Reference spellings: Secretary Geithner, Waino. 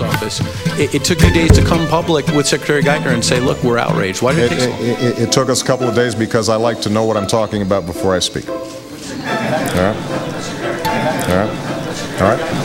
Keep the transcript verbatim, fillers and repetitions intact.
Attorney General's office. It, it took you days to come public with Secretary Geithner and say, look, we're outraged. Why did it, it take so long? It, it, it took us a couple of days because I like to know what I'm talking about before I speak. All right? All right? All right?